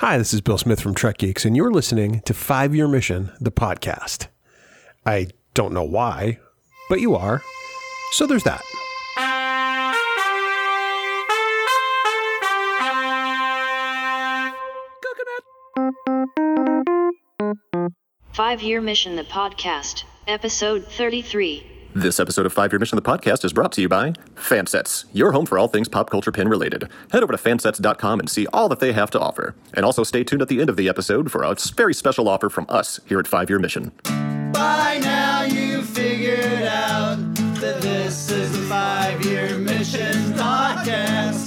Hi, this is Bill Smith from Trek Geeks, and you're listening to 5-Year Mission, the podcast. I don't know why, but you are, so there's that. Coconut! 5-Year Mission, the podcast, episode 33. This episode of 5-Year Mission, the podcast, is brought to you by Fansets, your home for all things pop culture pin related. Head over to fansets.com and see all that they have to offer. And also stay tuned at the end of the episode for a very special offer from us here at 5-Year Mission. By now you figured out that this is the 5-Year Mission podcast.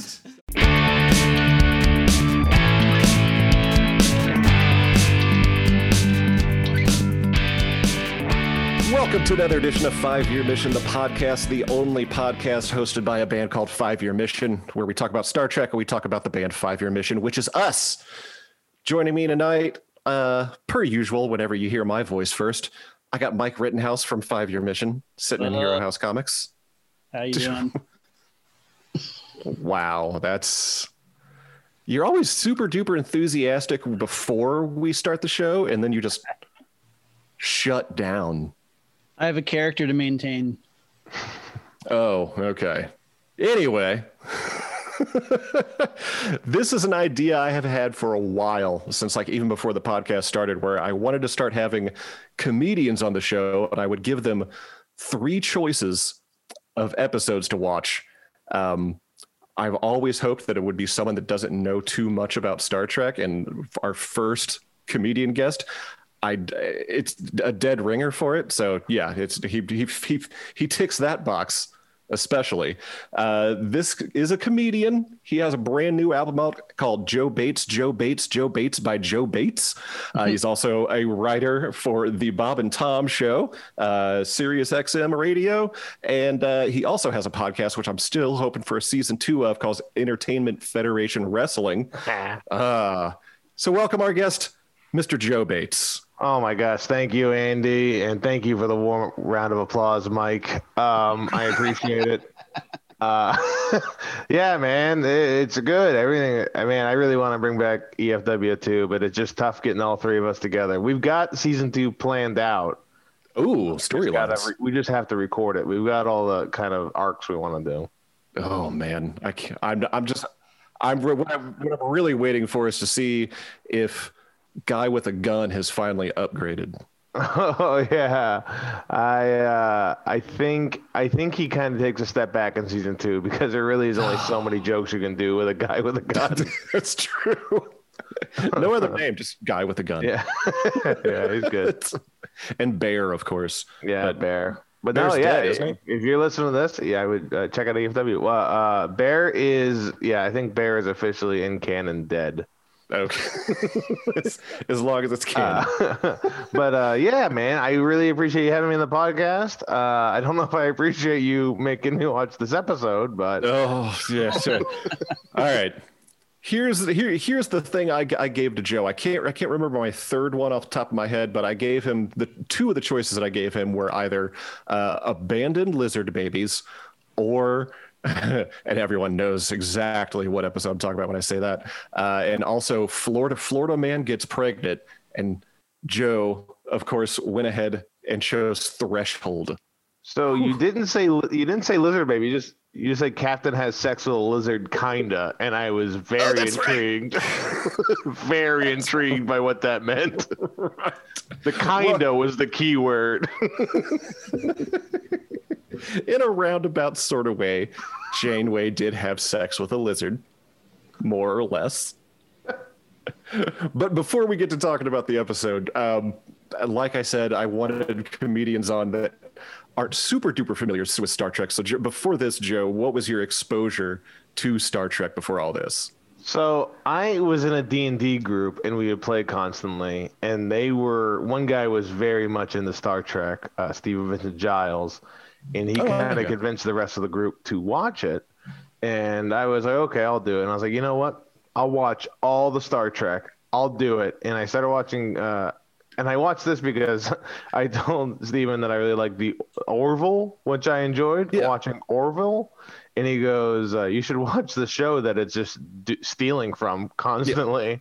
Welcome to another edition of 5-Year Mission, the podcast, the only podcast hosted by a band called 5-Year Mission, where we talk about Star Trek and we talk about the band 5-Year Mission, which is us. Joining me tonight, per usual, whenever you hear my voice first, I got Mike Rittenhouse from 5-Year Mission, sitting in Hero House Comics. How you doing? Wow, that's... You're always super duper enthusiastic before we start the show, and then you just shut down. I have a character to maintain. Oh, okay. Anyway, this is an idea I have had for a while, since like even before the podcast started, where I wanted to start having comedians on the show, and I would give them 3 choices of episodes to watch. I've always hoped that it would be someone that doesn't know too much about Star Trek, and our first comedian guest, it's a dead ringer for it. So yeah, he ticks that box especially. This is a comedian. He has a brand new album out called Joe Bates by Joe Bates. He's also a writer for the Bob and Tom Show, Sirius XM Radio. And he also has a podcast, which I'm still hoping for a season 2 of, called Entertainment Federation Wrestling. So welcome our guest, Mr. Joe Bates. Oh my gosh, thank you, Andy, and thank you for the warm round of applause, Mike. I appreciate it. Yeah, man, it's good. Everything. I mean, I really want to bring back EFW too, but it's just tough getting all 3 of us together. We've got season 2 planned out. Ooh, storylines. We just have to record it. We've got all the kind of arcs we want to do. Oh man, I can't. What I'm really waiting for is to see if Guy with a Gun has finally upgraded. Oh yeah, I think he kind of takes a step back in season 2 because there really is only so many jokes you can do with a guy with a gun. That's true. No other name, just Guy with a Gun. Yeah, yeah, he's good. And Bear, of course. Yeah, Bear. But Bear's dead, isn't he? If you're listening to this, yeah, I would check out AFW. Well, Bear is, yeah, I think Bear is officially in canon dead. Okay. As long as it's canon. But yeah, man, I really appreciate you having me on the podcast. I don't know if I appreciate you making me watch this episode, but oh yeah, sure. All right, here's the thing I gave to Joe. I can't remember my 3rd one off the top of my head, but I gave him the 2 of the choices that I gave him were either abandoned lizard babies or. And everyone knows exactly what episode I'm talking about when I say that. And also Florida man gets pregnant. And Joe, of course, went ahead and chose Threshold. So you didn't say lizard baby. You just said Captain has sex with a lizard, kinda. And I was very intrigued, right. Intrigued by what that meant. Right. The kinda was the key word. In a roundabout sort of way, Janeway did have sex with a lizard, more or less. But before we get to talking about the episode, like I said, I wanted comedians on that aren't super duper familiar with Star Trek. So before this, Joe, what was your exposure to Star Trek before all this? So I was in a D&D group, and we would play constantly. And one guy was very much into Star Trek, Stephen Vincent Giles. And he kind of convinced the rest of the group to watch it. And I was like, okay, I'll do it. And I was like, you know what? I'll watch all the Star Trek. I'll do it. And I started watching, and I watched this because I told Steven that I really liked the Orville, which I enjoyed watching Orville. And he goes, you should watch the show that it's just stealing from constantly. Yeah.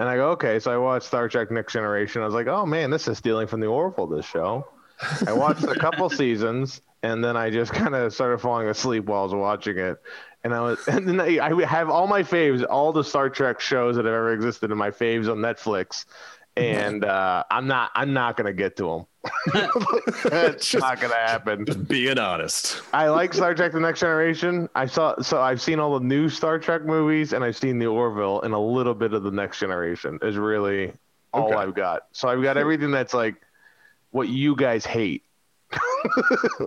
And I go, okay. So I watched Star Trek Next Generation. I was like, oh man, this is stealing from the Orville, this show. I watched a couple seasons and then I just kind of started falling asleep while I was watching it. And I have all my faves, all the Star Trek shows that have ever existed in my faves on Netflix. And I'm not going to get to them. That's just not going to happen. Just being honest. I like Star Trek The Next Generation. I've seen all the new Star Trek movies, and I've seen the Orville and a little bit of The Next Generation is really all I've got. So I've got everything that's like what you guys hate.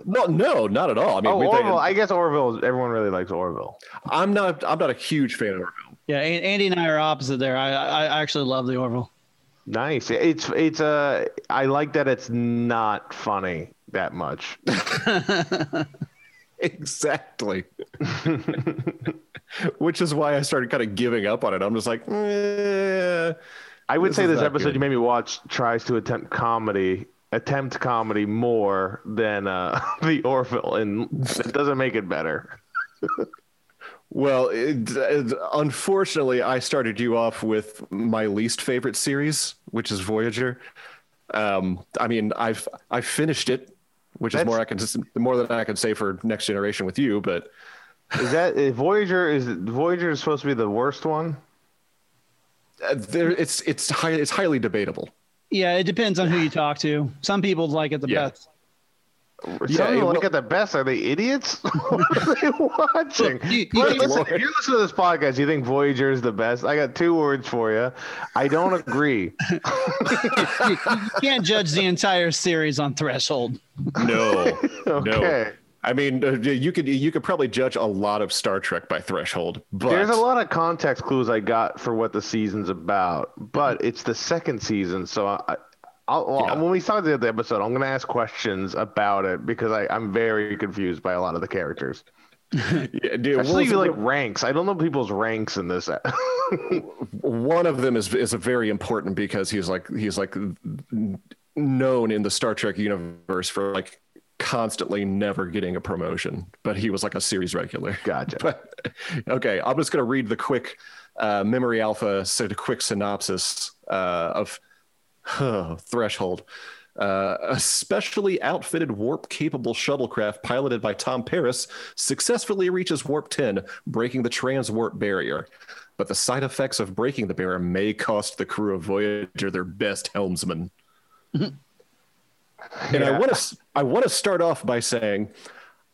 No, not at all. I mean, Orville. I guess Orville. Everyone really likes Orville. I'm not a huge fan of Orville. Yeah, Andy and I are opposite there. I actually love the Orville. Nice. It's I like that it's not funny that much. Exactly. Which is why I started kind of giving up on it. I'm just like, I would say this episode good. You made me watch tries to attempt comedy more than the Orville, and that doesn't make it better. Well, unfortunately, I started you off with my least favorite series, which is Voyager. I mean, I finished it, which is more than I can say for Next Generation with you. But is that Voyager is supposed to be the worst one? It's highly debatable. Yeah, it depends on who you talk to. Some people like it the best. At the best, are they idiots? What are they watching? If you're listening to this podcast, you think Voyager is the best? I got two words for you. I don't agree. You can't judge the entire series on Threshold. No. Okay. No. I mean, you could probably judge a lot of Star Trek by Threshold, but there's a lot of context clues I got for what the season's about. But it's the second season, so when we start the episode, I'm going to ask questions about it because I'm very confused by a lot of the characters. Yeah, dude, especially ranks. I don't know people's ranks in this. One of them is very important because he's like known in the Star Trek universe for like constantly never getting a promotion, but he was like a series regular. Gotcha. But, okay, I'm just going to read the quick Memory Alpha said a quick synopsis of. Threshold. A specially outfitted warp-capable shuttlecraft piloted by Tom Paris successfully reaches warp 10, breaking the trans-warp barrier. But the side effects of breaking the barrier may cost the crew of Voyager their best helmsman. And I want to start off by saying,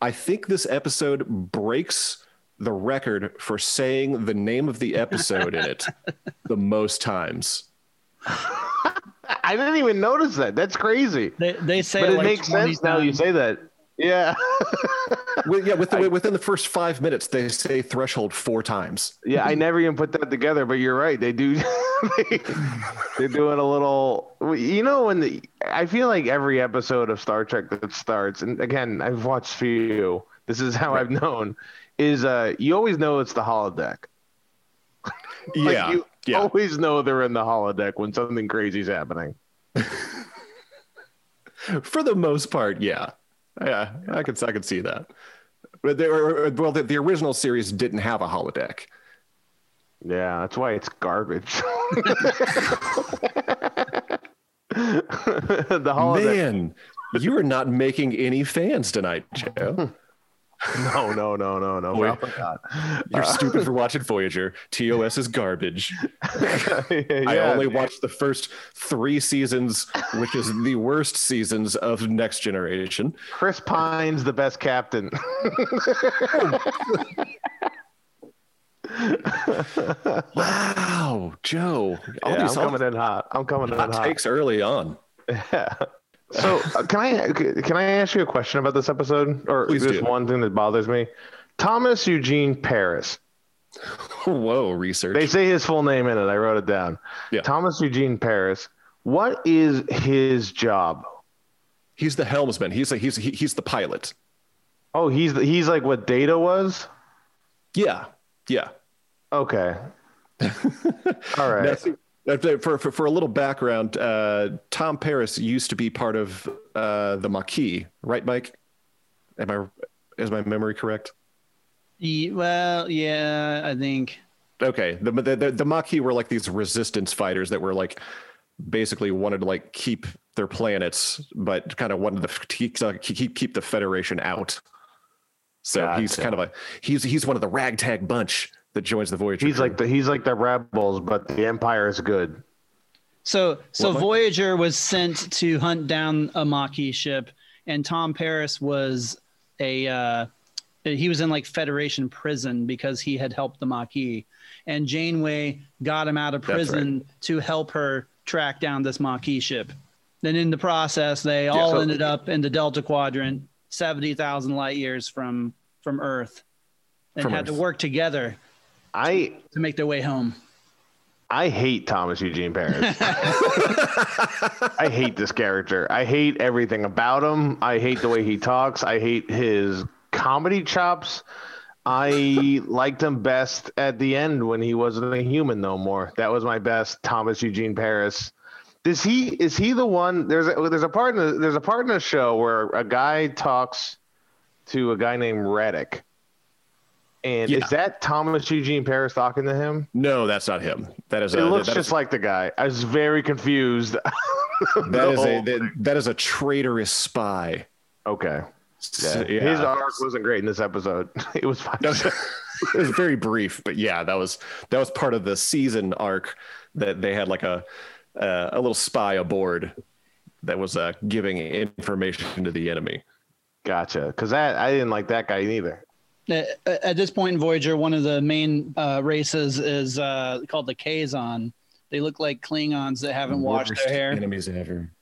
I think this episode breaks the record for saying the name of the episode in it the most times. I didn't even notice that. That's crazy. They say, but it like makes sense now you say that. Yeah. Within the first 5 minutes, they say Threshold 4 times. Yeah, I never even put that together, but you're right. They do. They're doing a little. You know, I feel like every episode of Star Trek that starts, and again, I've watched few. This is how I've known. Is you always know it's the holodeck. Like yeah. You always know they're in the holodeck when something crazy's happening. For the most part, yeah. Yeah, I could see that. But the original series didn't have a holodeck. Yeah, that's why it's garbage. The holodeck. Man, you are not making any fans tonight, Joe. No. You're stupid for watching Voyager. TOS is garbage. Yeah, I only watched the first 3 seasons, which is the worst seasons of Next Generation. Chris Pine's the best captain. Wow, Joe. I'm coming in hot. Hot takes early on. Yeah. So can I ask you a question about this episode, or just one thing that bothers me? Thomas Eugene Paris. Whoa, research. They say his full name in it. I wrote it down. Yeah. Thomas Eugene Paris. What is his job? He's the helmsman. He's the pilot. Oh, he's like what Data was? Yeah. Yeah. Okay. All right. For a little background, Tom Paris used to be part of the Maquis, right, Mike? Is my memory correct? Well, yeah, I think. Okay. The Maquis were like these resistance fighters that were like basically wanted to like keep their planets, but kind of wanted to keep the Federation out. So gotcha. He's kind of he's one of the ragtag bunch that joins the Voyager. He's like the rebels, but the Empire is good. So Voyager was sent to hunt down a Maquis ship, and Tom Paris was he was in like Federation prison because he had helped the Maquis, and Janeway got him out of prison to help her track down this Maquis ship. Then in the process, they ended up in the Delta Quadrant, 70,000 light years from Earth, and had to work together to make their way home. I hate Thomas Eugene Paris. I hate this character. I hate everything about him. I hate the way he talks. I hate his comedy chops. I liked him best at the end when he wasn't a human no more. That was my best Thomas Eugene Paris. Is he the one? There's a part in the show where a guy talks to a guy named Reddick. And is that Thomas Eugene Paris talking to him? No, that's not him. It looks just like the guy. I was very confused. That is a traitorous spy. Okay. So, yeah. His arc wasn't great in this episode. It was fine. No, it was very brief, but yeah, that was part of the season arc that they had like a little spy aboard that was giving information to the enemy. Gotcha. Because I didn't like that guy either. At this point in Voyager, one of the main races is called the Kazon. They look like Klingons that haven't washed their hair. Enemies ever.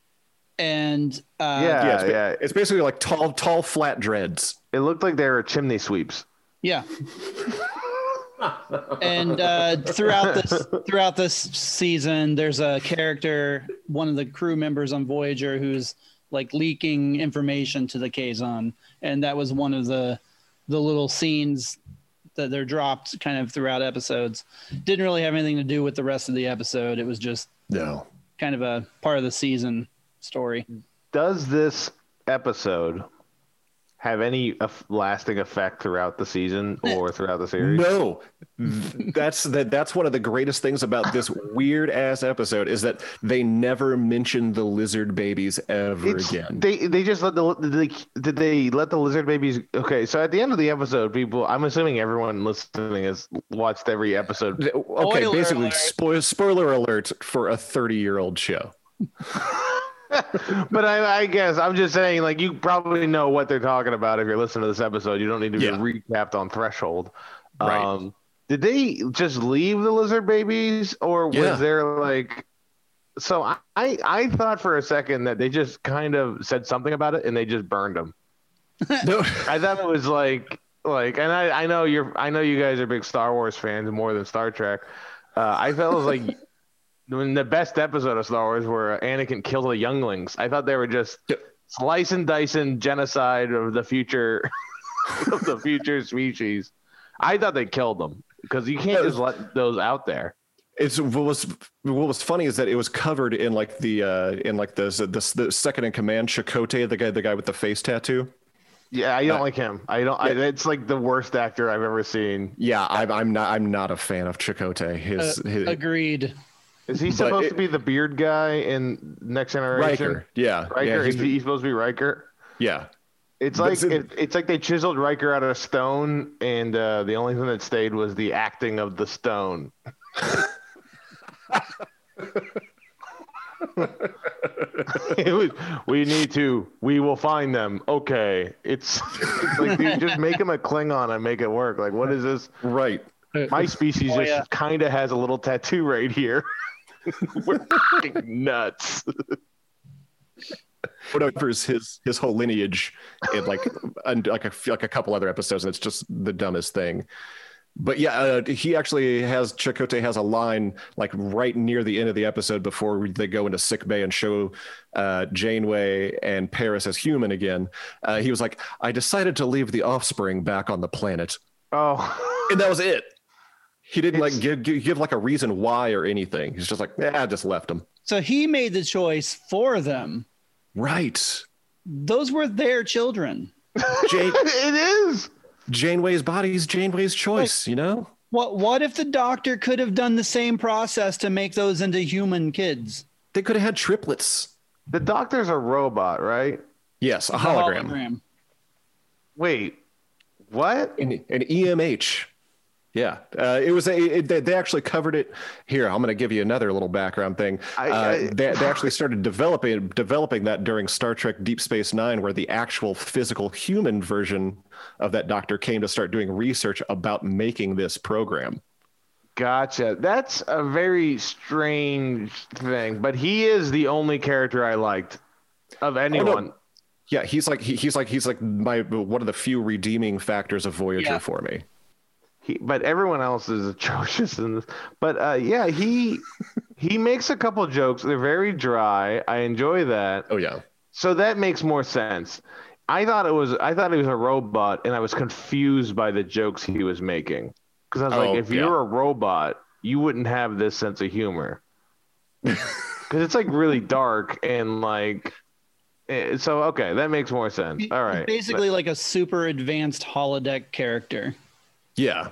And it's basically like tall, flat dreads. It looked like they were chimney sweeps. Yeah. And throughout this season, there's a character, one of the crew members on Voyager, who's like leaking information to the Kazon, and that was one of the little scenes that they're dropped kind of throughout episodes. Didn't really have anything to do with the rest of the episode. It was just kind of a part of the season story. Does this episode have any lasting effect throughout the season or throughout the series? No, that's one of the greatest things about this weird ass episode is that they never mention the lizard babies again. They just let did they let the lizard babies? Okay, so at the end of the episode, people, I'm assuming everyone listening has watched every episode. Okay, spoiler alert for a 30-year-old show. But I guess I'm just saying, like, you probably know what they're talking about if you're listening to this episode. You don't need to be recapped on Threshold. Right. Did they just leave the lizard babies, or was there like... So I thought for a second that they just kind of said something about it and they just burned them. I thought it was like, and I know you guys are big Star Wars fans more than Star Trek. I felt it was like... When the best episode of Star Wars where Anakin killed the younglings, I thought they were just slice and dicing genocide of the future, of the future species. I thought they killed them because you can't just let those out there. It's what was funny is that it was covered in like the second in command Chakotay, the guy with the face tattoo. Yeah, I don't like him. It's like the worst actor I've ever seen. Yeah, I'm not a fan of Chakotay. His agreed. Is he supposed to be the beard guy in Next Generation? Riker, yeah. Riker, yeah, he's supposed to be Riker? Yeah. It's like it's like they chiseled Riker out of stone, and the only thing that stayed was the acting of the stone. We will find them. Okay. It's like, dude, just make him a Klingon and make it work. Like, what is this? Right. My species just kind of has a little tattoo right here. We're fucking nuts. Whatever is his whole lineage, and like a couple other episodes, and it's just the dumbest thing. But yeah, he actually Chakotay has a line like right near the end of the episode before they go into sick bay and show Janeway and Paris as human again. He was like, "I decided to leave the offspring back on the planet." Oh, and that was it. He didn't like give like a reason why or anything. He's just like, I just left them. So he made the choice for them. Right. Those were their children. It is. Janeway's body's Janeway's choice, like, you know? What if the doctor could have done the same process to make those into human kids? They could have had triplets. The doctor's a robot, right? Yes, a hologram. Wait, what? An EMH. Yeah, it was they actually covered it here. I'm going to give you another little background thing. They actually started developing that during Star Trek Deep Space Nine, where the actual physical human version of that doctor came to start doing research about making this program. Gotcha. That's a very strange thing, but he is the only character I liked of anyone. Oh, no. Yeah, he's like one of the few redeeming factors of Voyager for me. But everyone else is atrocious in this. But yeah, he makes a couple jokes. They're very dry. I enjoy that. Oh yeah. So that makes more sense. I thought it was a robot, and I was confused by the jokes he was making because I was like, if you're a robot, you wouldn't have this sense of humor because it's like really dark and like. So okay, that makes more sense. All right. Basically, like a super advanced holodeck character. Yeah.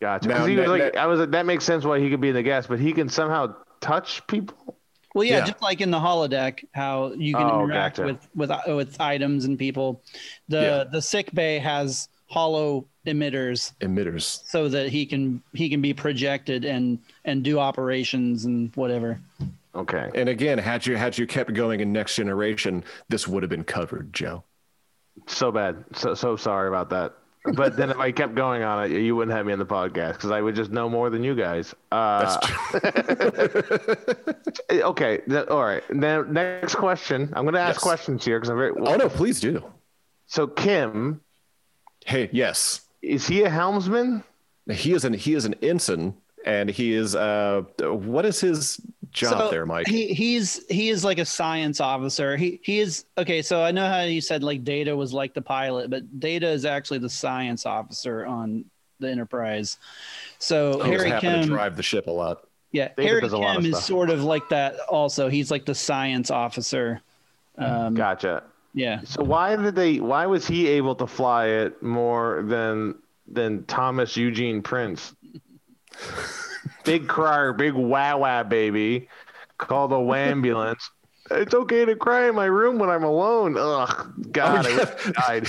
Gotcha. Now, he was that makes sense why he could be in the gas, but he can somehow touch people. Well, yeah, just like in the holodeck, how you can interact with items and people. The sick bay has hollow emitters, so that he can be projected and do operations and whatever. Okay. And again, had you kept going in Next Generation, this would have been covered, Joe. So bad. So sorry about that. But then if I kept going on it, you wouldn't have me on the podcast because I would just know more than you guys. That's true. Okay. All right. Now, next question. I'm going to ask questions here because I'm very. Oh, no, please do. So Kim. Hey, yes. Is he a helmsman? He is an ensign, and he is. What is his job there, Mike? He is like a science officer. He is. Okay. So I know how you said like Data was like the pilot, but Data is actually the science officer on the Enterprise. So Harry Kim to drive the ship a lot. Yeah. Harry Kim is sort of like that. Also, he's like the science officer. Gotcha. Yeah. So why was he able to fly it more than Thomas Eugene Prince? Big crier, big wah-wah baby. Call the ambulance. It's okay to cry in my room when I'm alone. Ugh, God, I died.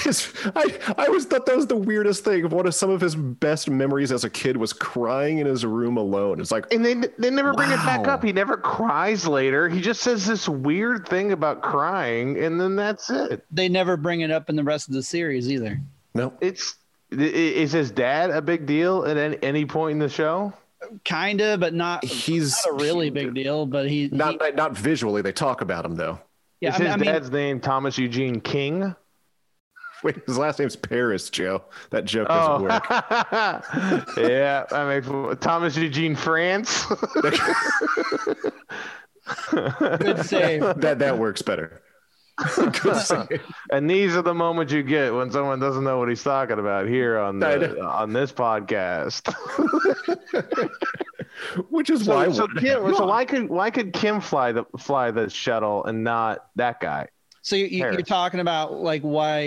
I always thought that was the weirdest thing. One of some of his best memories as a kid was crying in his room alone. It's like, and they never bring it back up. He never cries later. He just says this weird thing about crying, and then that's it. They never bring it up in the rest of the series either. No, is his dad a big deal at any point in the show? Kind of, but not. He's not a really big deal, but he not visually. They talk about him though. Yeah, is his dad's name Thomas Eugene King? Wait, his last name's Paris, Joe. That joke doesn't work. Yeah, I mean Thomas Eugene France. Good save. That works better. Good save. And these are the moments you get when someone doesn't know what he's talking about here on this podcast. Which is why could Kim fly the shuttle and not that guy? So you're talking about like why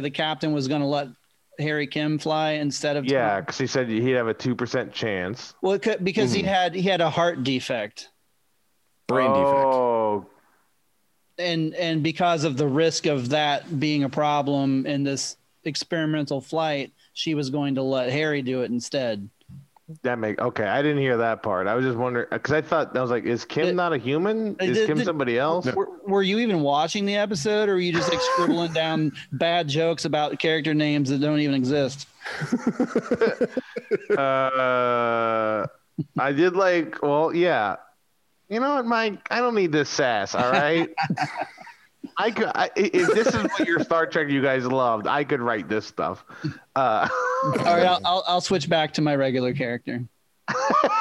the captain was going to let Harry Kim fly instead of because he said he'd have a 2% chance. Well, it could, because he had a heart defect, brain defect. Oh. And because of the risk of that being a problem in this experimental flight, she was going to let Harry do it instead. I didn't hear that part. I was just wondering because I was like, is Kim not a human? Is Kim somebody else? Were you even watching the episode, or were you just like scribbling down bad jokes about character names that don't even exist? I did like, well, yeah. You know what, Mike? I don't need this sass, all right? If this is what your Star Trek you guys loved, I could write this stuff. All right, I'll switch back to my regular character.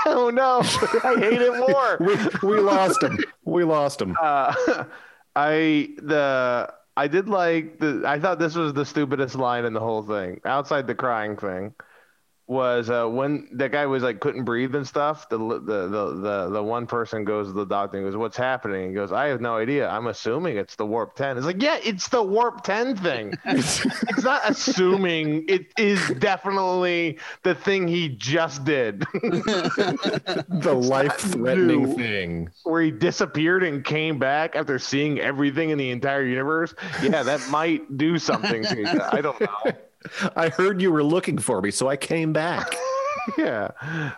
Oh, no. I hate it more. we lost him. We lost him. I did like I thought this was the stupidest line in the whole thing, outside the crying thing. was when that guy was like couldn't breathe and stuff, the one person goes to the doctor and goes, "What's happening?" He goes, "I have no idea. I'm assuming it's the Warp 10." It's like, yeah, it's the Warp 10 thing. It's not assuming. It is definitely the thing he just did. The life-threatening thing. Where he disappeared and came back after seeing everything in the entire universe. Yeah, that might do something to you. I don't know. I heard you were looking for me, so I came back. Yeah,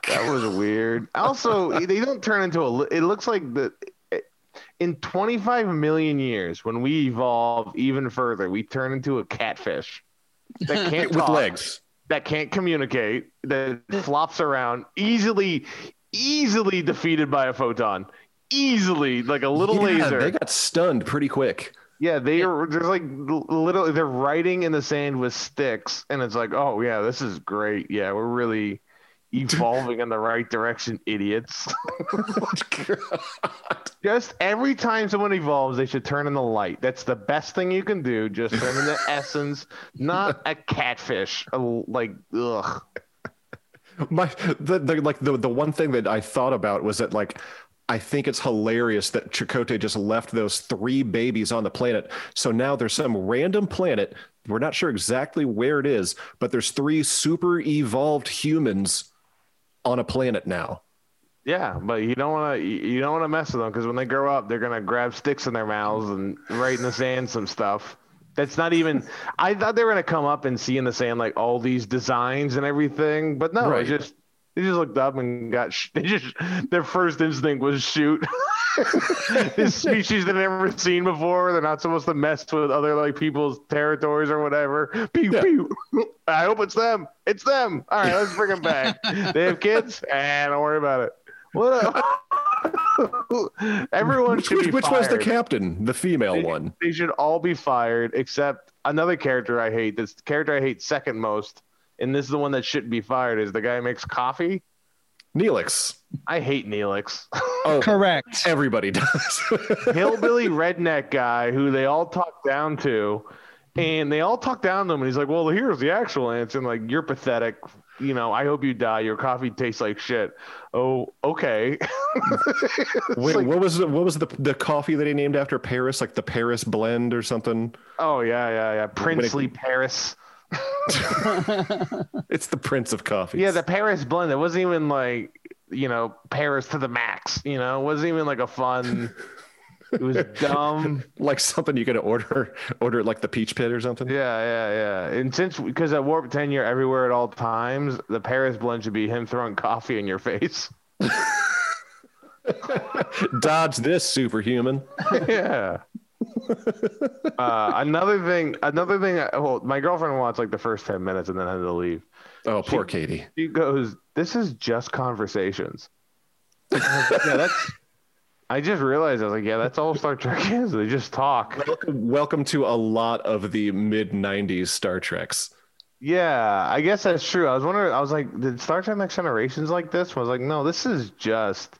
that was weird. Also, they don't turn into a... It looks like the... In 25 million years, when we evolve even further, we turn into a catfish that can't talk, with legs, that can't communicate, that flops around, easily defeated by a photon, easily, like a little laser. They got stunned pretty quick. Yeah, there's like literally they're writing in the sand with sticks, and it's like, oh yeah, this is great. Yeah, we're really evolving in the right direction, idiots. God. Just every time someone evolves, they should turn in the light. That's the best thing you can do. Just turn in the essence, not a catfish. Like, ugh. The one thing that I thought about was that, like, I think it's hilarious that Chakotay just left those three babies on the planet. So now there's some random planet. We're not sure exactly where it is, but there's three super evolved humans on a planet now. Yeah, but you don't want to mess with them, because when they grow up, they're going to grab sticks in their mouths and write in the sand some stuff. That's not even... I thought they were going to come up and see in the sand like all these designs and everything, but no, right. They just looked up and got... their first instinct was shoot. This species they've never seen before. They're not supposed to mess with other like people's territories or whatever. Pew, yeah. Pew. I hope it's them. It's them. All right, let's bring them back. They have kids? Don't worry about it. What up? Everyone should be Which fired. Was the captain? The female one. They should all be fired, except another character I hate. This character I hate second most, and this is the one that shouldn't be fired, is the guy who makes coffee. Neelix. I hate Neelix. Oh, correct. Everybody does. Hillbilly redneck guy who they all talk down to, and they all talk down to him, and he's like, well, here's the actual answer. And like, you're pathetic. You know, I hope you die. Your coffee tastes like shit. Oh, okay. Wait, like, what was the coffee that he named after Paris? Like the Paris blend or something? Oh, yeah. Princely Paris. It's the Prince of Coffees. Yeah, the Paris blend. It wasn't even like, you know, Paris to the max. You know, it wasn't even like a fun. It was dumb. Like something you could order at like the Peach Pit or something. Yeah. And since because at Warp 10 you're everywhere at all times, the Paris blend should be him throwing coffee in your face. Dodge this, superhuman. Yeah. Another thing. Well, my girlfriend watched like the first 10 minutes and then had to leave. Oh, poor Katie. She goes, "This is just conversations." Yeah, I just realized I was like, "Yeah, that's all Star Trek is. They just talk." Welcome to a lot of the mid '90s Star Treks. Yeah, I guess that's true. I was wondering. I was like, "Did Star Trek Next Generation's like this?" I was like, "No, this is just."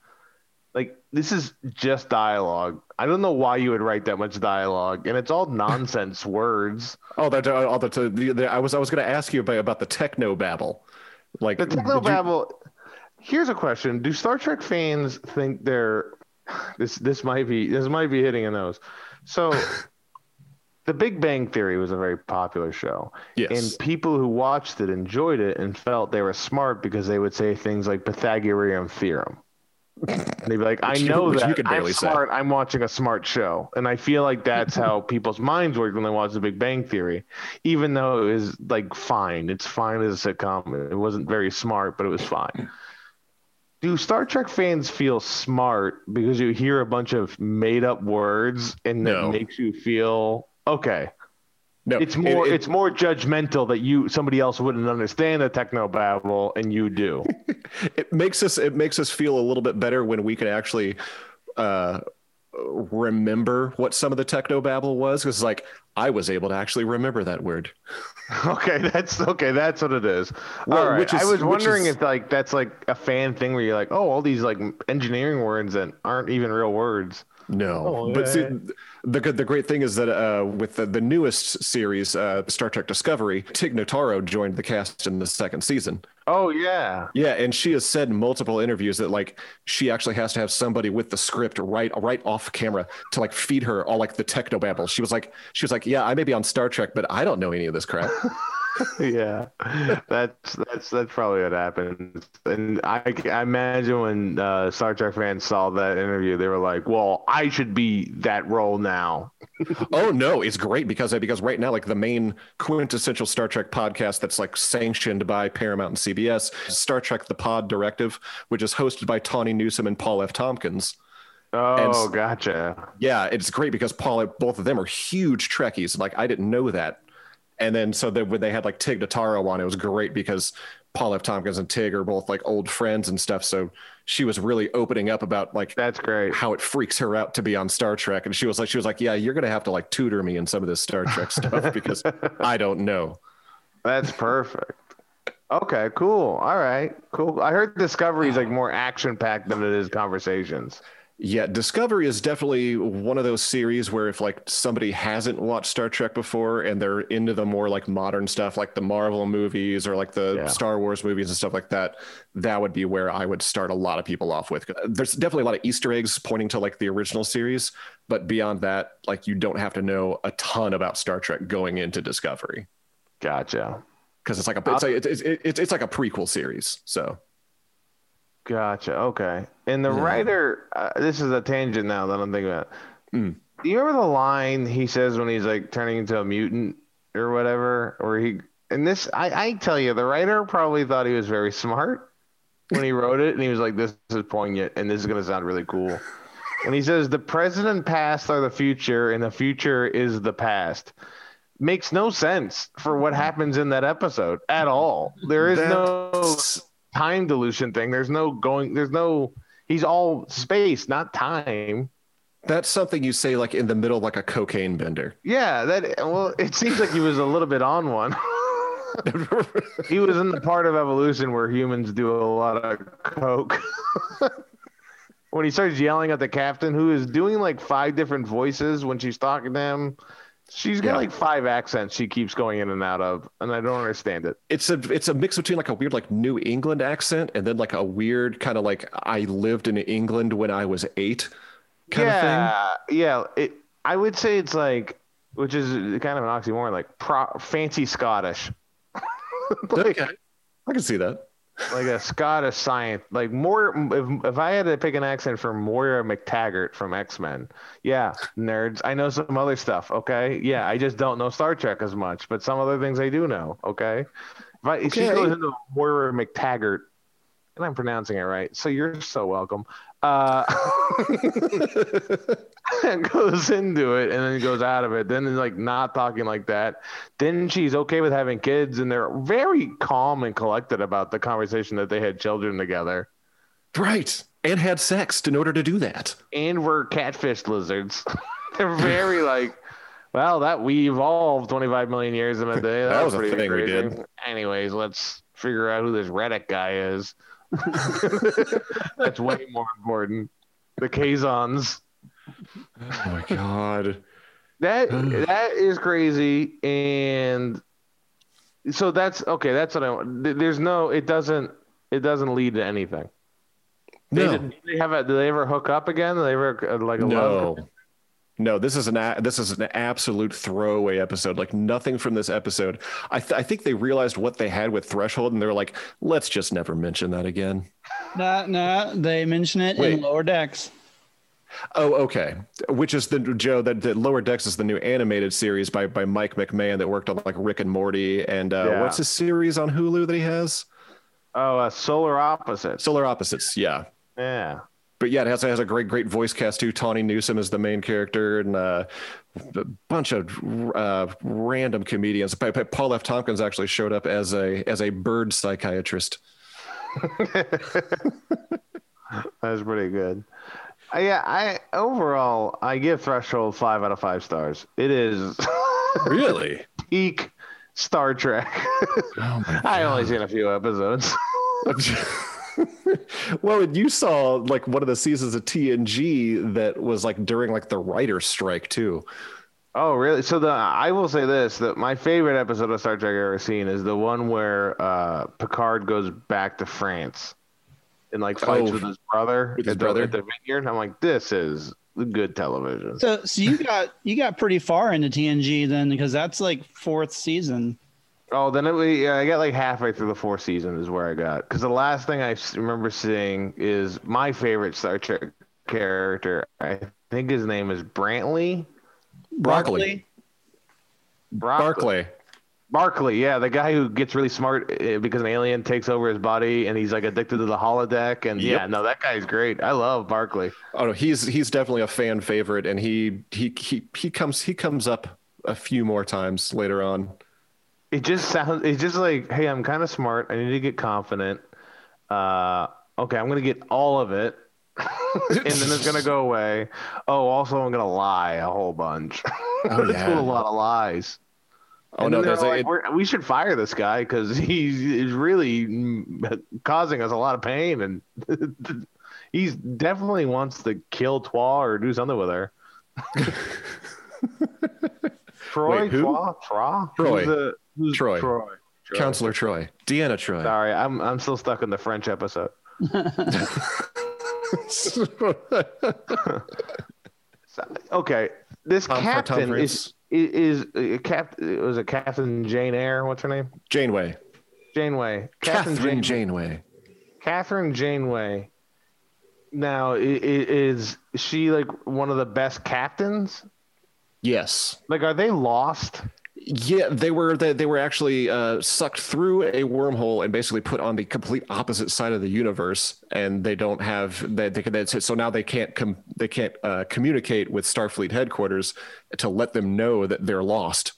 Like, this is just dialogue. I don't know why you would write that much dialogue, and it's all nonsense words. Oh, I was going to ask you about the techno babble. Like the techno babble. Here's a question: do Star Trek fans think they're this might be hitting a nose? So, The Big Bang Theory was a very popular show, yes, and people who watched it enjoyed it and felt they were smart because they would say things like Pythagorean theorem. And they'd be like, I know that I'm smart, I'm watching a smart show. And I feel like that's how people's minds worked when they watched The Big Bang Theory, even though it was like fine. It's fine as a sitcom. It wasn't very smart, but it was fine. Do Star Trek fans feel smart because you hear a bunch of made up words and that makes you feel okay? No, it's more judgmental that somebody else wouldn't understand the technobabble and you do. It makes us feel a little bit better when we can actually remember what some of the technobabble was, because like I was able to actually remember that word. Okay. That's what it is. Well, all right. I was wondering if like, that's like a fan thing where you're like, oh, all these like engineering words that aren't even real words. No, but see, the great thing is that with the newest series, Star Trek Discovery, Tig Notaro joined the cast in the second season. Oh, yeah. Yeah, and she has said in multiple interviews that, like, she actually has to have somebody with the script right off camera to, like, feed her all, like, the technobabble. She was like, yeah, I may be on Star Trek, but I don't know any of this crap. Yeah, that's probably what happened. And I imagine when Star Trek fans saw that interview, they were like, well, I should be that role now. Oh, no, it's great because right now, like, the main quintessential Star Trek podcast that's, like, sanctioned by Paramount and CBS, Star Trek The Pod Directive, which is hosted by Tawny Newsom and Paul F. Tompkins. Oh, and, gotcha. Yeah, it's great because both of them are huge Trekkies. Like, I didn't know that. And then when they had like Tig Notaro on, it was great because Paul F. Tompkins and Tig are both like old friends and stuff. So she was really opening up about like that's great how it freaks her out to be on Star Trek. And she was like, yeah, you're gonna have to like tutor me in some of this Star Trek stuff because I don't know. That's perfect. Okay, cool. All right, cool. I heard Discovery is like more action packed than it is conversations. Yeah, Discovery is definitely one of those series where if like somebody hasn't watched Star Trek before and they're into the more like modern stuff, like the Marvel movies or like the Star Wars movies and stuff like that, that would be where I would start a lot of people off with. There's definitely a lot of Easter eggs pointing to like the original series, but beyond that, like you don't have to know a ton about Star Trek going into Discovery. Gotcha. Because it's like a prequel series, so. Gotcha. Okay. And the writer, this is a tangent now that I'm thinking about. Mm. Do you remember the line he says when he's like turning into a mutant or whatever? Or I tell you, the writer probably thought he was very smart when he wrote it. And he was like, this is poignant and this is going to sound really cool. And he says, the present and past are the future and the future is the past. Makes no sense for what happens in that episode at all. There is no time dilution thing. He's all space, not time. That's something you say like in the middle of like a cocaine bender. Yeah, it seems like he was a little bit on one. He was in the part of evolution where humans do a lot of coke. When he starts yelling at the captain, who is doing like 5 different voices when she's talking to him. She's got like 5 accents she keeps going in and out of, and I don't understand it. It's a mix between like a weird like New England accent and then like a weird kind of like I lived in England when I was 8 kind of thing. Yeah, I would say it's like, which is kind of an oxymoron, like fancy Scottish. Like, okay, I can see that. Like a Scottish science, like more. If I had to pick an accent for Moira McTaggart from X-Men, yeah, nerds. I know some other stuff, okay. Yeah, I just don't know Star Trek as much, but some other things I do know, okay. If she goes into Moira McTaggart, and I'm pronouncing it right, so you're so welcome. And goes into it and then goes out of it. Then it's like not talking like that. Then she's okay with having kids, and they're very calm and collected about the conversation that they had children together. Right, and had sex in order to do that. And were catfish lizards. They're very like, well, that we evolved 25 million years in a day. That was a thing we did. Anyways, let's figure out who this Reddick guy is. That's way more important. The Kazons. Oh my god. That is crazy. And so that's okay, that's what I want. There's no it doesn't lead to anything. No. Do they ever hook up again? Do they ever like a love? No, this is an absolute throwaway episode. Like nothing from this episode. I think they realized what they had with Threshold, and they were like, "Let's just never mention that again." No, they mention it in Lower Decks. Oh, okay. Which is that Lower Decks is the new animated series by Mike McMahon that worked on like Rick and Morty and what's his series on Hulu that he has? Oh, Solar Opposites. Solar Opposites. Yeah. Yeah. But yeah, it has a great voice cast too. Tawny Newsom is the main character, and a bunch of random comedians. Paul F. Tompkins actually showed up as a bird psychiatrist. That's pretty good. I overall I give Threshold 5 out of 5 stars. It is Really? Peak Star Trek. Oh my God. I only seen a few episodes. Well, and you saw like one of the seasons of TNG that was like during like the writer's strike too. Oh, really? So I will say this, that my favorite episode of Star Trek I've ever seen is the one where Picard goes back to France and like fights with his brother at the vineyard. I'm like, this is good television. So you got pretty far into TNG then, because that's like fourth season. Oh, then I got like halfway through the fourth season is where I got. Because the last thing I remember seeing is my favorite Star Trek character. I think his name is Brantley. Barclay, yeah, the guy who gets really smart because an alien takes over his body and he's like addicted to the holodeck. And yeah, no, that guy's great. I love Barclay. Oh no, he's definitely a fan favorite, and he comes up a few more times later on. It's just like, hey, I'm kind of smart. I need to get confident. Okay, I'm gonna get all of it. And then it's gonna go away. Oh, also I'm gonna lie a whole bunch. Oh, yeah. It's a lot of lies. Oh, and no, we should fire this guy because he's really causing us a lot of pain, and he definitely wants to kill Twa or do something with her. Troy. Counselor Troy. Deanna Troy. Sorry, I'm still stuck in the French episode. Okay, this captain was a Captain Jane Eyre. What's her name? Janeway. Catherine Janeway. Now, is she like one of the best captains? Yes. Like, are they lost? Yeah, they were actually sucked through a wormhole and basically put on the complete opposite side of the universe, and they don't have that. So now they can't communicate with Starfleet headquarters to let them know that they're lost.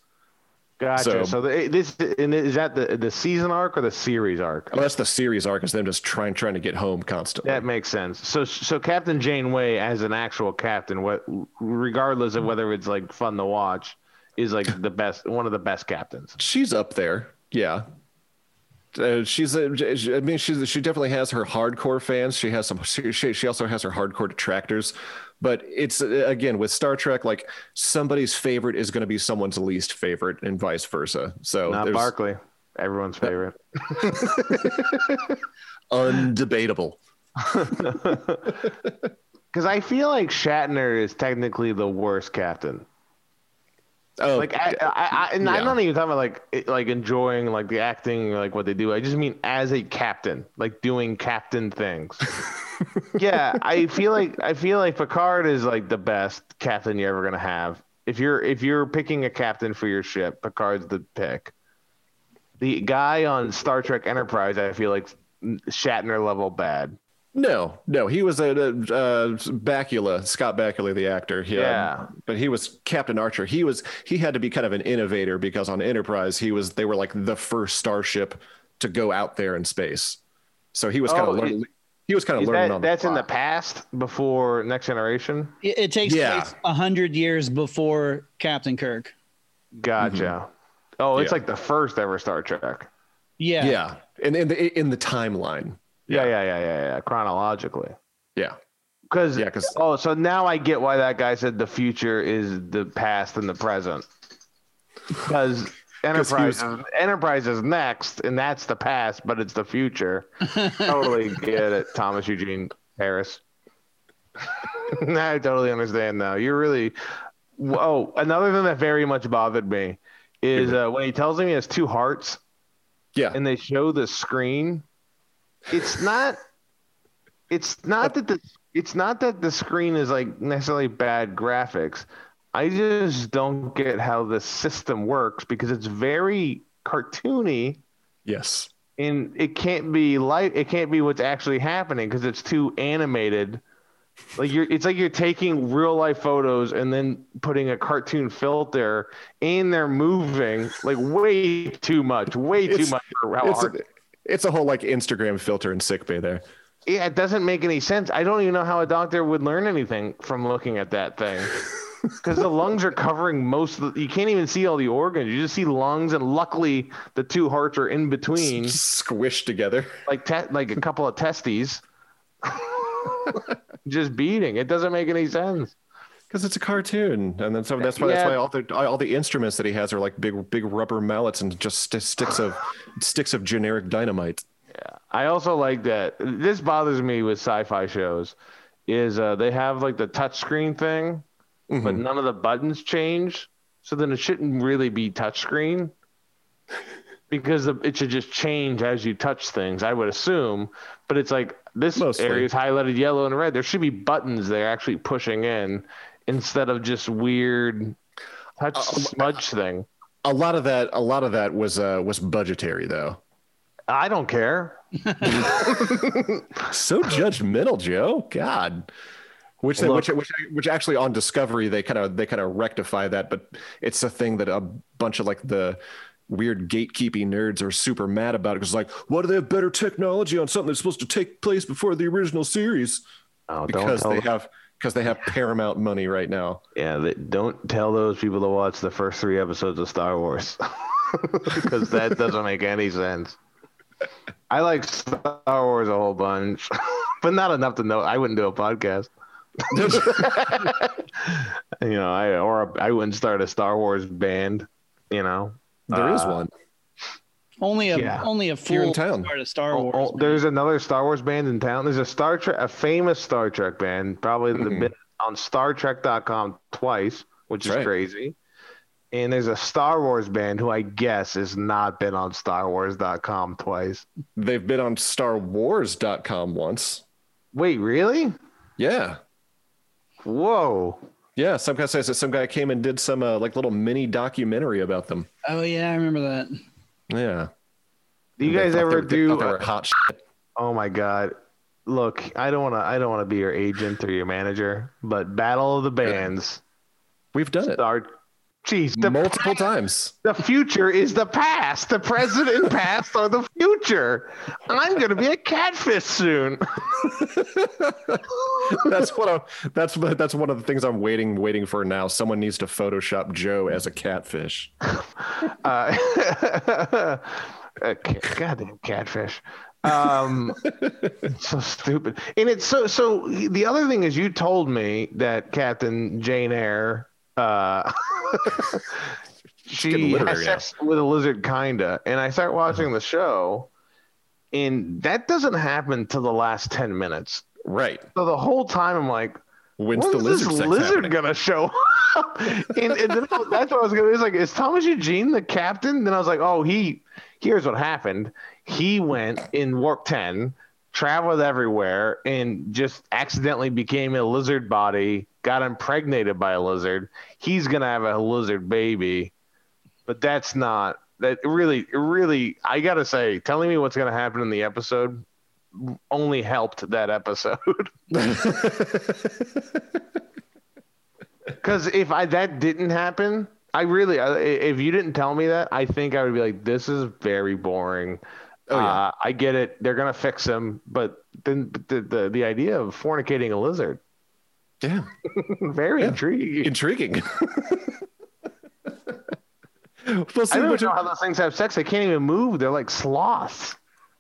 Gotcha. Is that the season arc or the series arc? Oh, that's the series arc. Is them just trying to get home constantly. That makes sense. So Captain Janeway, as an actual captain, regardless of whether it's like fun to watch, is like one of the best captains. She's up there. Yeah. She definitely has her hardcore fans. She has she also has her hardcore detractors, but it's again with Star Trek, like somebody's favorite is going to be someone's least favorite and vice versa. So not Barclay, everyone's favorite. Undebatable. Cause I feel like Shatner is technically the worst captain. Oh, like I I'm not even talking about like enjoying like the acting or like what they do. I just mean as a captain, like doing captain things. Yeah, I feel like Picard is like the best captain you're ever gonna have. If you're picking a captain for your ship, Picard's the pick. The guy on Star Trek Enterprise, I feel like Shatner level bad. No, he was Bakula, Scott Bakula, the actor. Yeah, but he was Captain Archer. He had to be kind of an innovator because on Enterprise they were like the first starship to go out there in space. So he was kind of learning. That's in the past before Next Generation. It takes place 100 years before Captain Kirk. Gotcha. Mm-hmm. Oh, it's like the first ever Star Trek. Yeah. Yeah, and in the timeline. Yeah. Chronologically. Yeah. So now I get why that guy said the future is the past and the present. Because Enterprise is next, and that's the past, but it's the future. Totally get it, Thomas Eugene Harris. I totally understand now. You're really... Oh, another thing that very much bothered me is when he tells me he has two hearts. Yeah. And they show the screen... It's not that the screen is like necessarily bad graphics. I just don't get how the system works because it's very cartoony. Yes. And it can't be what's actually happening because it's too animated. Like it's like you're taking real life photos and then putting a cartoon filter and they're moving like way too much for how hard it is. It's a whole like Instagram filter and sickbay there. Yeah, it doesn't make any sense. I don't even know how a doctor would learn anything from looking at that thing. because the lungs are covering most of the, you can't even see all the organs. You just see lungs, and luckily the two hearts are in between, squished together like a couple of testes. Just beating. It doesn't make any sense. Because it's a cartoon, and then so that's why all the instruments that he has are like big rubber mallets and just sticks of generic dynamite. Yeah, I also like that. This bothers me with sci-fi shows, is they have like the touchscreen thing, mm-hmm. but none of the buttons change. So then it shouldn't really be touchscreen, because it should just change as you touch things, I would assume. But it's like this area is highlighted yellow and red. There should be buttons they're actually pushing in, instead of just weird touch smudge thing. A lot of that was budgetary, though. I don't care. So judgmental, Joe. God. Which actually on Discovery they kind of rectify that, but it's a thing that a bunch of like the weird gatekeeping nerds are super mad about, because like, why do they have better technology on something that's supposed to take place before the original series? Oh, because they have Paramount money right now. Yeah, don't tell those people to watch the first 3 episodes of Star Wars, because that doesn't make any sense. I like Star Wars a whole bunch, but not enough to know. I wouldn't do a podcast. You know, I wouldn't start a Star Wars band. You know, there is one. Only a fool in town. Start a Star Wars. Oh, there's another Star Wars band in town. There's a famous Star Trek band, probably been on StarTrek.com twice, which is crazy. And there's a Star Wars band who I guess has not been on StarWars.com twice. They've been on StarWars.com once. Wait, really? Yeah. Whoa. Yeah, some guy says that some guy came and did some like little mini documentary about them. Oh yeah, I remember that. Yeah. Do you guys ever do hot shit? Oh my God. Look, I don't wanna be your agent or your manager, but Battle of the Bands. We've done it. Geez, multiple times. The future is the past. The present and past are the future. I'm gonna be a catfish soon. That's one of the things I'm waiting for now. Someone needs to Photoshop Joe as a catfish. Goddamn catfish. So stupid. And it's so. The other thing is, you told me that Captain Jane Eyre. She has sex with a lizard, kinda, and I start watching the show, and that doesn't happen till the last 10 minutes. Right. So the whole time I'm like, when's the lizard gonna show up? and then that's what I was gonna. It's like, is Thomas Eugene the captain? Then I was like, oh, here's what happened. He went in warp 10, traveled everywhere, and just accidentally became a lizard body. Got impregnated by a lizard. He's gonna have a lizard baby, but that's not that. Really, I gotta say, telling me what's gonna happen in the episode only helped that episode. Because if that didn't happen, if you didn't tell me that, I think I would be like, this is very boring. Oh, yeah. I get it. They're gonna fix him, but then the idea of fornicating a lizard. Yeah. Very intriguing. Well, I don't know how those things have sex. They can't even move. They're like sloths.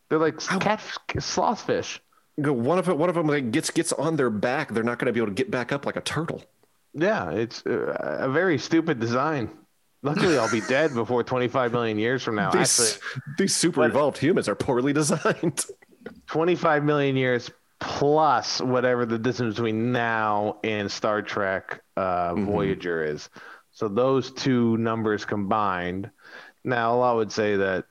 They're like sloth fish. One of them like gets on their back. They're not going to be able to get back up like a turtle. Yeah, it's a very stupid design. Luckily, I'll be dead before 25 million years from now. These super evolved humans are poorly designed. 25 million years plus whatever the distance between now and Star Trek Voyager is. So those two numbers combined. Now, I would say that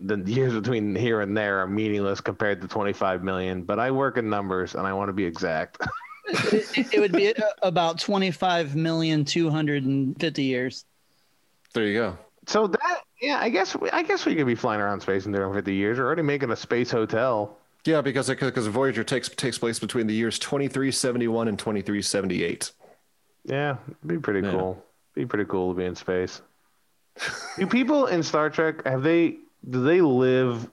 the years between here and there are meaningless compared to 25 million, but I work in numbers and I want to be exact. it would be about 25,250,000 years. There you go. So that, yeah, I guess we could be flying around space in 250 years. We're already making a space hotel. Yeah, because Voyager takes place between the years 2371 and 2378. Yeah, it'd be pretty cool. Be pretty cool to be in space. Do people in Star Trek do they live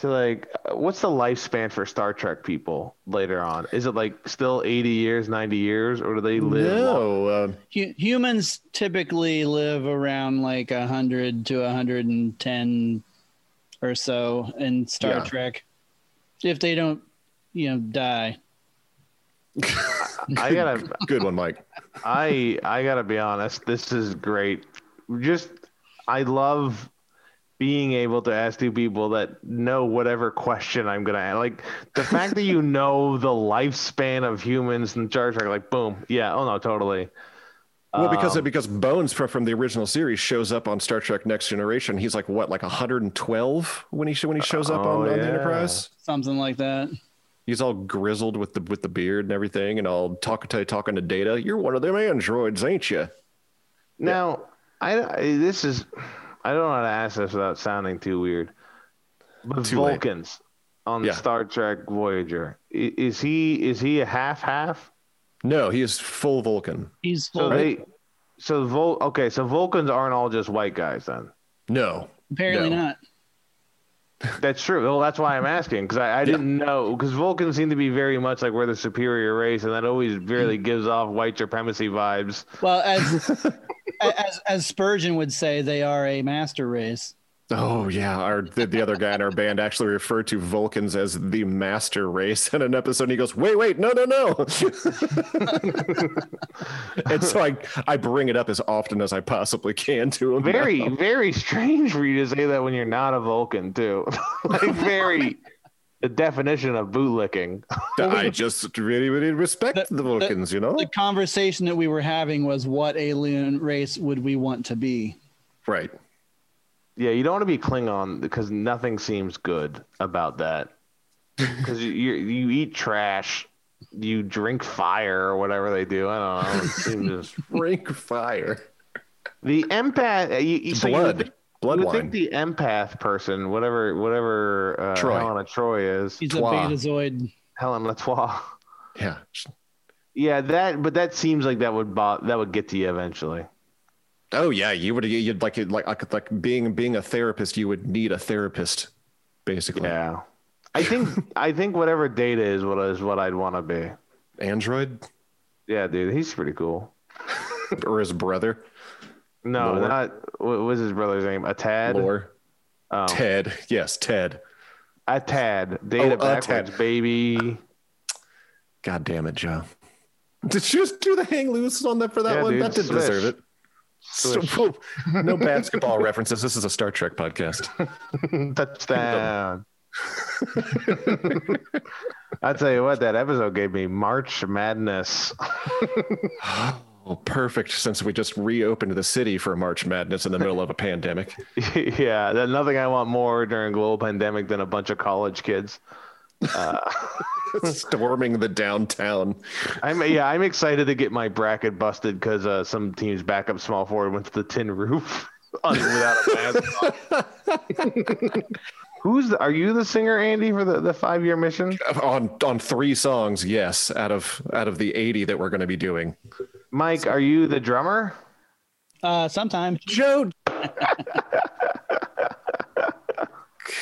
to like, what's the lifespan for Star Trek people later on? Is it like still 80 years, 90 years, or do they live? No, humans typically live around like 100 to 110 or so in Star Trek. If they don't, you know, die. I gotta good one, Mike. I gotta be honest. This is great. Just, I love being able to ask two people that know whatever question I'm gonna ask. Like the fact that you know the lifespan of humans in Star Trek, like boom, yeah, oh no, totally. Well, because Bones from the original series shows up on Star Trek Next Generation. He's like what, like 112 when he shows up on the Enterprise, something like that. He's all grizzled with the beard and everything, and all talking to Data. You're one of them androids, ain't you? Now, I don't know how to ask this without sounding too weird. But too Vulcans late. On Star Trek Voyager, is he a half? No, he is full Vulcan. He's full. So Vulcans aren't all just white guys then. No, apparently not. That's true. Well, that's why I'm asking, because I didn't know, because Vulcans seem to be very much like we're the superior race, and that always really gives off white supremacy vibes. Well, as Spurgeon would say, they are a master race. Oh yeah, the other guy in our band actually referred to Vulcans as the master race in an episode, and he goes, wait, no. And so I bring it up as often as I possibly can to him. Very, very strange for you to say that when you're not a Vulcan too. Like very the definition of bootlicking. I just really, really respect the Vulcans, you know? The conversation that we were having was, what alien race would we want to be? Right. Yeah, you don't want to be Klingon, because nothing seems good about that. Because you eat trash, you drink fire or whatever they do. I don't know. It seems just... Drink fire. The empath. You would think the empath person, whatever Helena Troy is. He's a Betazoid. Helen Latois. Yeah. Yeah, that seems like that would get to you eventually. Oh yeah, you'd like being a therapist. You would need a therapist, basically. Yeah, I think whatever Data is what I'd want to be. Android. Yeah, dude, he's pretty cool. Or his brother. No, Lore. Not. What was his brother's name? A Tad. Lore. Ted. Yes, Ted. A Tad. Data backwards, baby. God damn it, Joe! Did you just do the hang loose on that for that one? Dude, that didn't deserve it. So, no basketball references. This is a Star Trek podcast. Touchdown. I'll tell you what, that episode gave me March Madness. Oh, perfect, since we just reopened the city for March Madness in the middle of a pandemic. Yeah, there's nothing I want more during global pandemic than a bunch of college kids. Storming the downtown. I'm excited to get my bracket busted because some team's backup small forward went to the tin roof without a mask. Are you the singer, Andy, for the 5-year mission? On 3 songs, yes, out of the 80 that we're going to be doing. Mike, are you the drummer? Sometimes. Joe.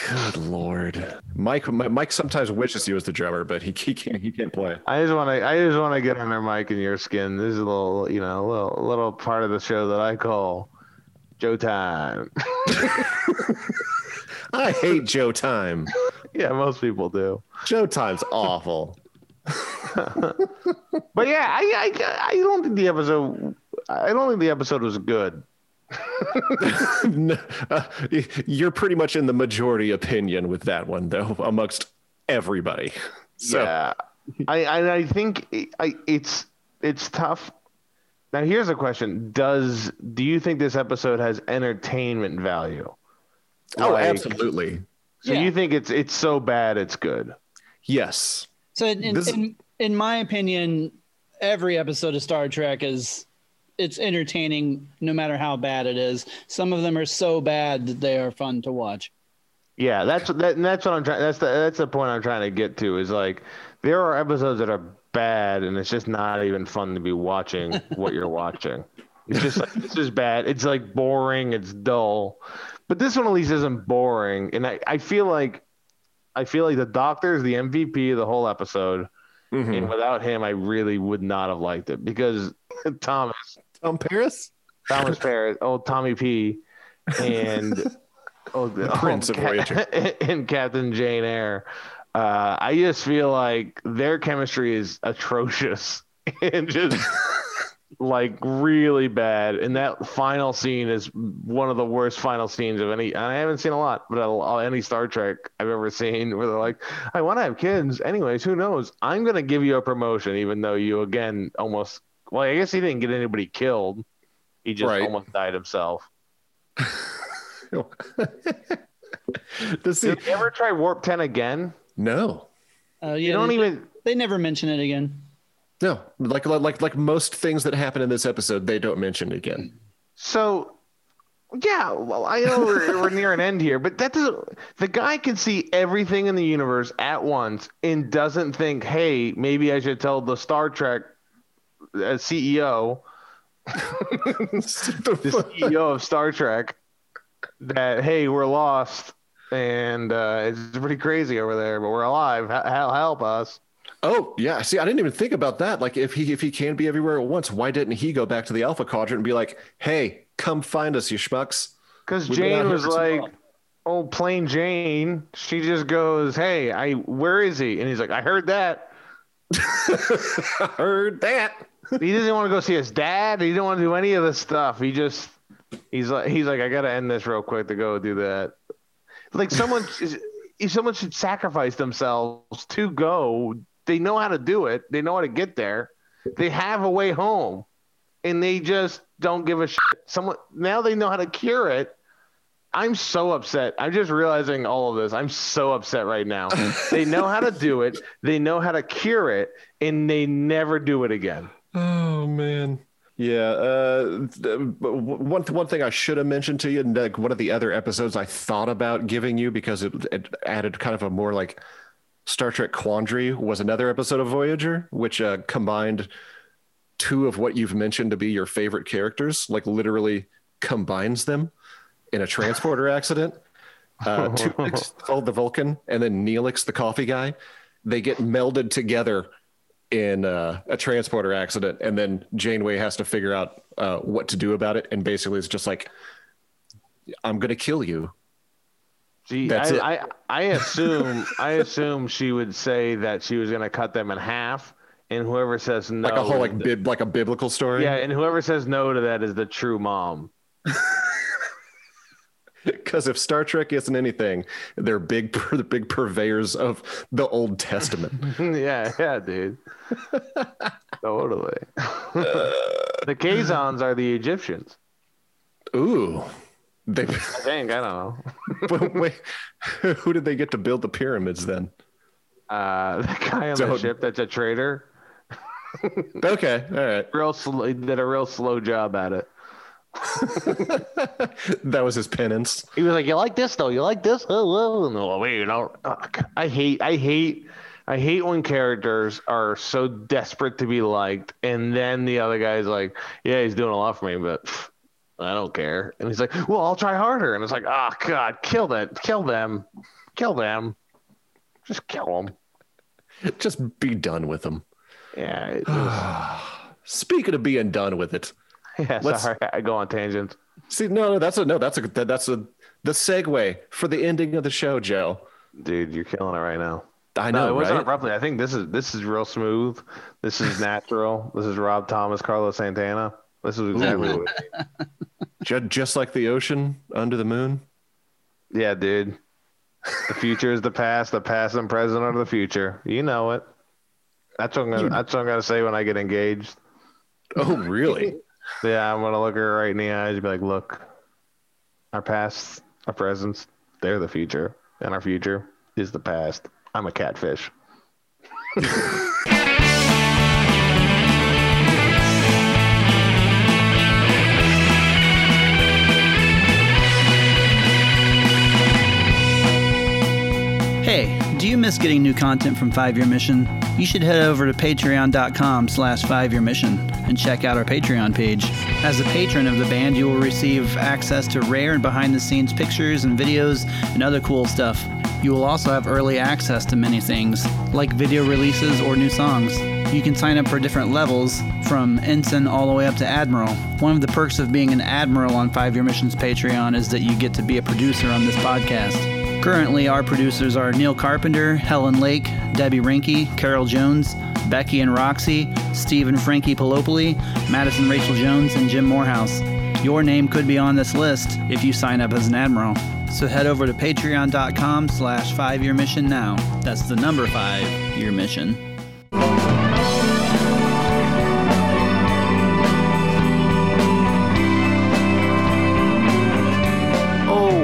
Good Lord, Mike sometimes wishes he was the drummer, but he can't play. I just want to get under Mike and your skin. This is a little part of the show that I call Joe Time. I hate Joe Time. Yeah, most people do. Joe Time's awful. But yeah, I don't think the episode was good. You're pretty much in the majority opinion with that one, though, amongst everybody. So. Yeah, I think it's tough. Now, here's a question: do you think this episode has entertainment value? Oh, like, absolutely. So you think it's so bad it's good? Yes. So in my opinion, every episode of Star Trek is. It's entertaining no matter how bad it is. Some of them are so bad that they are fun to watch. Yeah, that's what I'm trying. That's the point I'm trying to get to, is like there are episodes that are bad and it's just not even fun to be watching what you're watching. It's just like, this is bad. It's like boring. It's dull. But this one at least isn't boring. And I feel like I feel like the Doctor is the MVP of the whole episode. Mm-hmm. And without him, I really would not have liked it because Thomas Paris, old Tommy P, and the Prince of Wager and Captain Jane Eyre. I just feel like their chemistry is atrocious and just like really bad. And that final scene is one of the worst final scenes of any, and I haven't seen a lot, but any Star Trek I've ever seen where they're like, I want to have kids. Anyways, who knows? I'm going to give you a promotion, even though you, again, almost, well, I guess he didn't get anybody killed. He just almost died himself. Did you ever try Warp 10 again? No. They never mention it again. No, like most things that happen in this episode, they don't mention again. So, yeah, well, I know we're near an end here, but that doesn't. The guy can see everything in the universe at once and doesn't think, "Hey, maybe I should tell the Star Trek CEO, the CEO of Star Trek, that hey, we're lost and it's pretty crazy over there, but we're alive. Help us." Oh, yeah. See, I didn't even think about that. Like, if he can be everywhere at once, why didn't he go back to the Alpha Quadrant and be like, hey, come find us, you schmucks? Because Jane was like, old plain Jane. She just goes, hey, where is he? And he's like, I heard that. He doesn't want to go see his dad. He didn't want to do any of this stuff. He just, he's like, I got to end this real quick to go do that. Like, someone should sacrifice themselves to go. They know how to do it. They know how to get there. They have a way home, and they just don't give a shit. Now they know how to cure it. I'm so upset. I'm just realizing all of this. I'm so upset right now. They know how to do it. They know how to cure it, and they never do it again. Oh man. Yeah. One thing I should have mentioned to you, like one of the other episodes I thought about giving you because it added kind of a more like Star Trek Quandary was another episode of Voyager, which combined two of what you've mentioned to be your favorite characters, like literally combines them in a transporter accident. Tuvix, the Vulcan, and then Neelix, the coffee guy, they get melded together in a transporter accident, and then Janeway has to figure out what to do about it, and basically it's just like, I'm going to kill you. Gee, I assume she would say that she was going to cut them in half, and whoever says no, like a whole like a biblical story. Yeah, and whoever says no to that is the true mom. Because if Star Trek isn't anything, they're the big purveyors of the Old Testament. yeah, dude. Totally. The Khazans are the Egyptians. Ooh. I don't know. But wait, who did they get to build the pyramids then? The guy on the ship that's a traitor. Okay, all right. Did a real slow job at it. That was his penance. He was like, "You like this though? You like this?" Oh, no, wait, no. I hate when characters are so desperate to be liked, and then the other guy's like, "Yeah, he's doing a lot for me, but." Pfft. I don't care. And he's like, well, I'll try harder. And it's like, oh, God, kill that. Kill them. Just kill them. Just be done with them. Yeah. Speaking of being done with it. Yeah, sorry. I go on tangents. See, that's the segue for the ending of the show, Joe. Dude, you're killing it right now. I know, it wasn't abruptly. I think this is real smooth. This is natural. This is Rob Thomas, Carlos Santana. This is exactly what it is. Just like the ocean under the moon. Yeah, dude. The future is the past and present are the future. You know it. That's what I'm gonna say when I get engaged. Oh, really? Yeah, I'm gonna look her right in the eyes and be like, "Look, our past, our presents, they're the future, and our future is the past." I'm a catfish. Hey, do you miss getting new content from 5-Year Mission? you should head over to patreon.com/5yearmission and check out our Patreon page. As a patron of the band, you will receive access to rare and behind-the-scenes pictures and videos and other cool stuff. You will also have early access to many things, like video releases or new songs. You can sign up for different levels, from ensign all the way up to admiral. One of the perks of being an admiral on 5 Year Mission's Patreon is that you get to be a producer on this podcast. Currently, our producers are Neil Carpenter, Helen Lake, Debbie Rinke, Carol Jones, Becky and Roxy, Steve and Frankie Palopoli, Madison Rachel Jones, and Jim Morehouse. Your name could be on this list if you sign up as an admiral. So head over to patreon.com/5yearmission now. That's the number 5 year mission.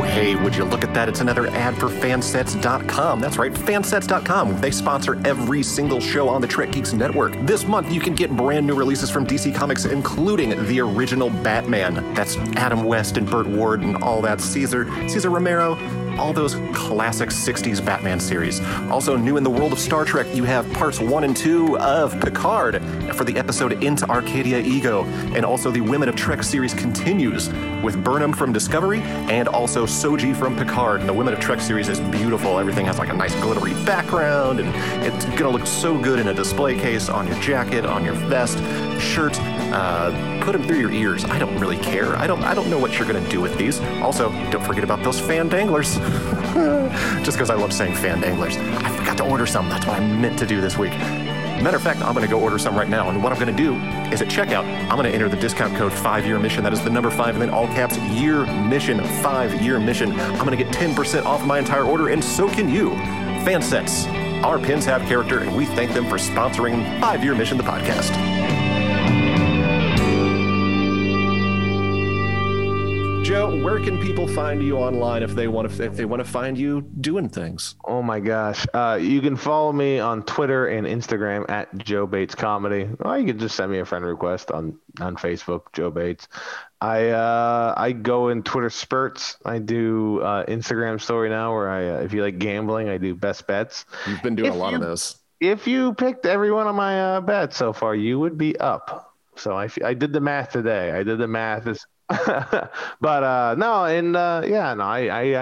Hey, would you look at that? It's another ad for fansets.com. That's right, fansets.com. They sponsor every single show on the Trek Geeks Network. This month, you can get brand new releases from DC Comics, including the original Batman. That's Adam West and Burt Ward and all that, Cesar Romero, all those classic 60s Batman series. Also new in the world of Star Trek, you have parts 1 and 2 of Picard for the episode Into Arcadia Ego, and also the Women of Trek series continues with Burnham from Discovery and also Soji from Picard. And the Women of Trek series is beautiful. Everything has like a nice glittery background, and it's going to look so good in a display case, on your jacket, on your vest, shirt. Put them through your ears. I don't really care. I don't know what you're going to do with these. Also, don't forget about those fandanglers. Just because I love saying fandanglers. I forgot to order some. That's what I meant to do this week. Matter of fact, I'm going to go order some right now. And what I'm going to do is at checkout, I'm going to enter the discount code 5 year mission. That is the number 5 and then all caps year mission, 5 year mission. I'm going to get 10% off my entire order, and so can you. Fansets. Our pins have character, and we thank them for sponsoring 5 year mission, the podcast. Joe, where can people find you online if they want to find you doing things? Oh my gosh, you can follow me on Twitter and Instagram at Joe Bates Comedy. Or you can just send me a friend request on Facebook, Joe Bates. I go in Twitter spurts. I do Instagram story now where I if you like gambling, I do best bets. You've been doing a lot of those. If you picked every one of my bets so far, you would be up. So I did the math today. I did the math. I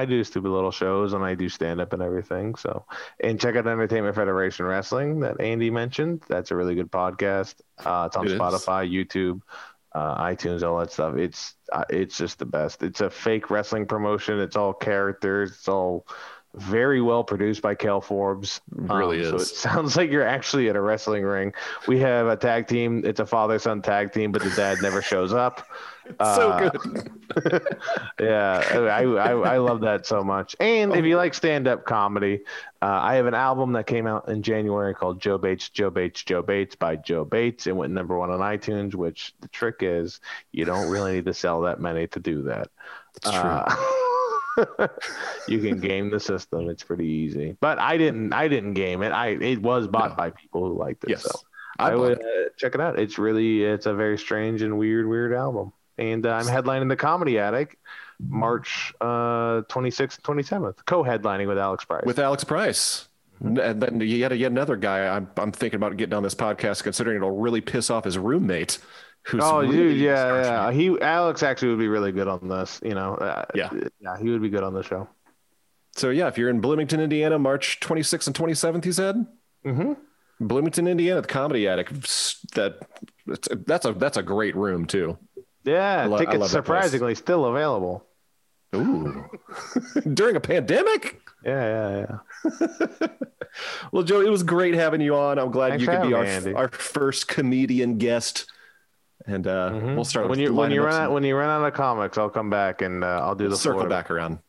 do stupid little shows, and I do stand up and everything. So, and check out Entertainment Federation Wrestling that Andy mentioned. That's a really good podcast. It's on Spotify, YouTube, iTunes, all that stuff. It's just the best. It's a fake wrestling promotion. It's all characters. It's all very well produced by Cal Forbes. Really is. So it sounds like you're actually at a wrestling ring. We have a tag team. It's a father-son tag team, but the dad never shows up. It's so good. Yeah, I love that so much. And if you like stand-up comedy, I have an album that came out in January called Joe Bates, Joe Bates, Joe Bates by Joe Bates. It went number 1 on iTunes, which the trick is you don't really need to sell that many to do that. That's true. You can game the system. It's pretty easy. But I didn't game it. It was bought by people who liked it. Yes. So I would check it out. It's a very strange and weird album. And I'm headlining the Comedy Attic March 26th and 27th, co-headlining with Alex Price. And then yet another guy I'm thinking about getting on this podcast, considering it'll really piss off his roommate. Alex actually would be really good on this, he would be good on the show. So if you're in Bloomington, Indiana, March 26th and 27th, you said? Mm-hmm. Bloomington, Indiana, the Comedy Attic. That's a great room too. Yeah, tickets surprisingly still available. Ooh. During a pandemic? Yeah. Well, Joe, it was great having you on. I'm glad you could be our first comedian guest. And we'll start when you run out of comics. I'll come back and I'll do the circle Florida back around.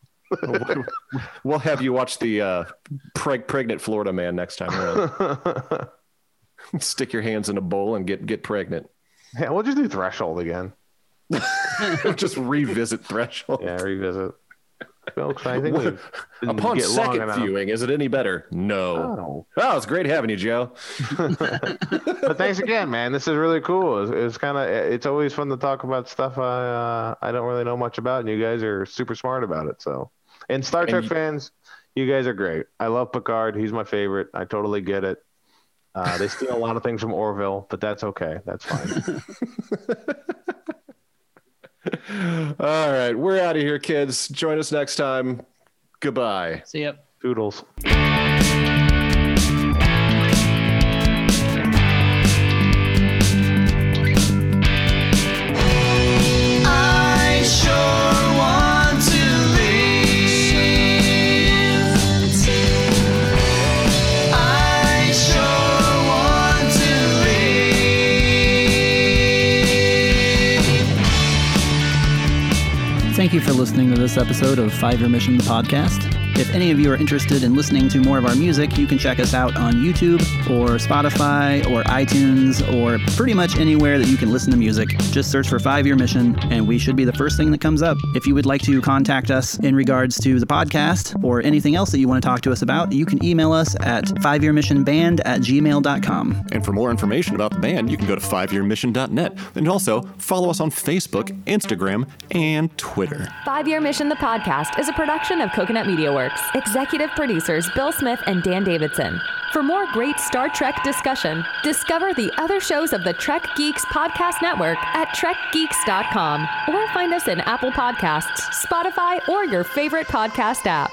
We'll have you watch the pregnant Florida man next time around. Stick your hands in a bowl and get pregnant. Yeah, we'll just do Threshold again. Just revisit Threshold. Yeah, revisit. Well, I think upon second viewing, is it any better? No. Oh, it's great having you, Joe. But thanks again, man. This is really cool. It's always fun to talk about stuff I don't really know much about, and you guys are super smart about it. So, and Star Trek fans, you guys are great. I love Picard. He's my favorite. I totally get it. They steal a lot of things from Orville, but that's okay. That's fine. All right. We're out of here, kids. Join us next time. Goodbye. See ya. Toodles. Thank you for listening to this episode of 5-Year Mission Podcast. If any of you are interested in listening to more of our music, you can check us out on YouTube or Spotify or iTunes or pretty much anywhere that you can listen to music. Just search for 5-Year Mission and we should be the first thing that comes up. If you would like to contact us in regards to the podcast or anything else that you want to talk to us about, you can email us at 5yearmissionband@gmail.com. And for more information about the band, you can go to 5yearmission.net. And also follow us on Facebook, Instagram, and Twitter. 5-Year Mission, the podcast, is a production of Coconut Media Works. Executive producers Bill Smith and Dan Davidson. For more great Star Trek discussion, discover the other shows of the Trek Geeks Podcast Network at trekgeeks.com, or find us in Apple Podcasts, Spotify, or your favorite podcast app.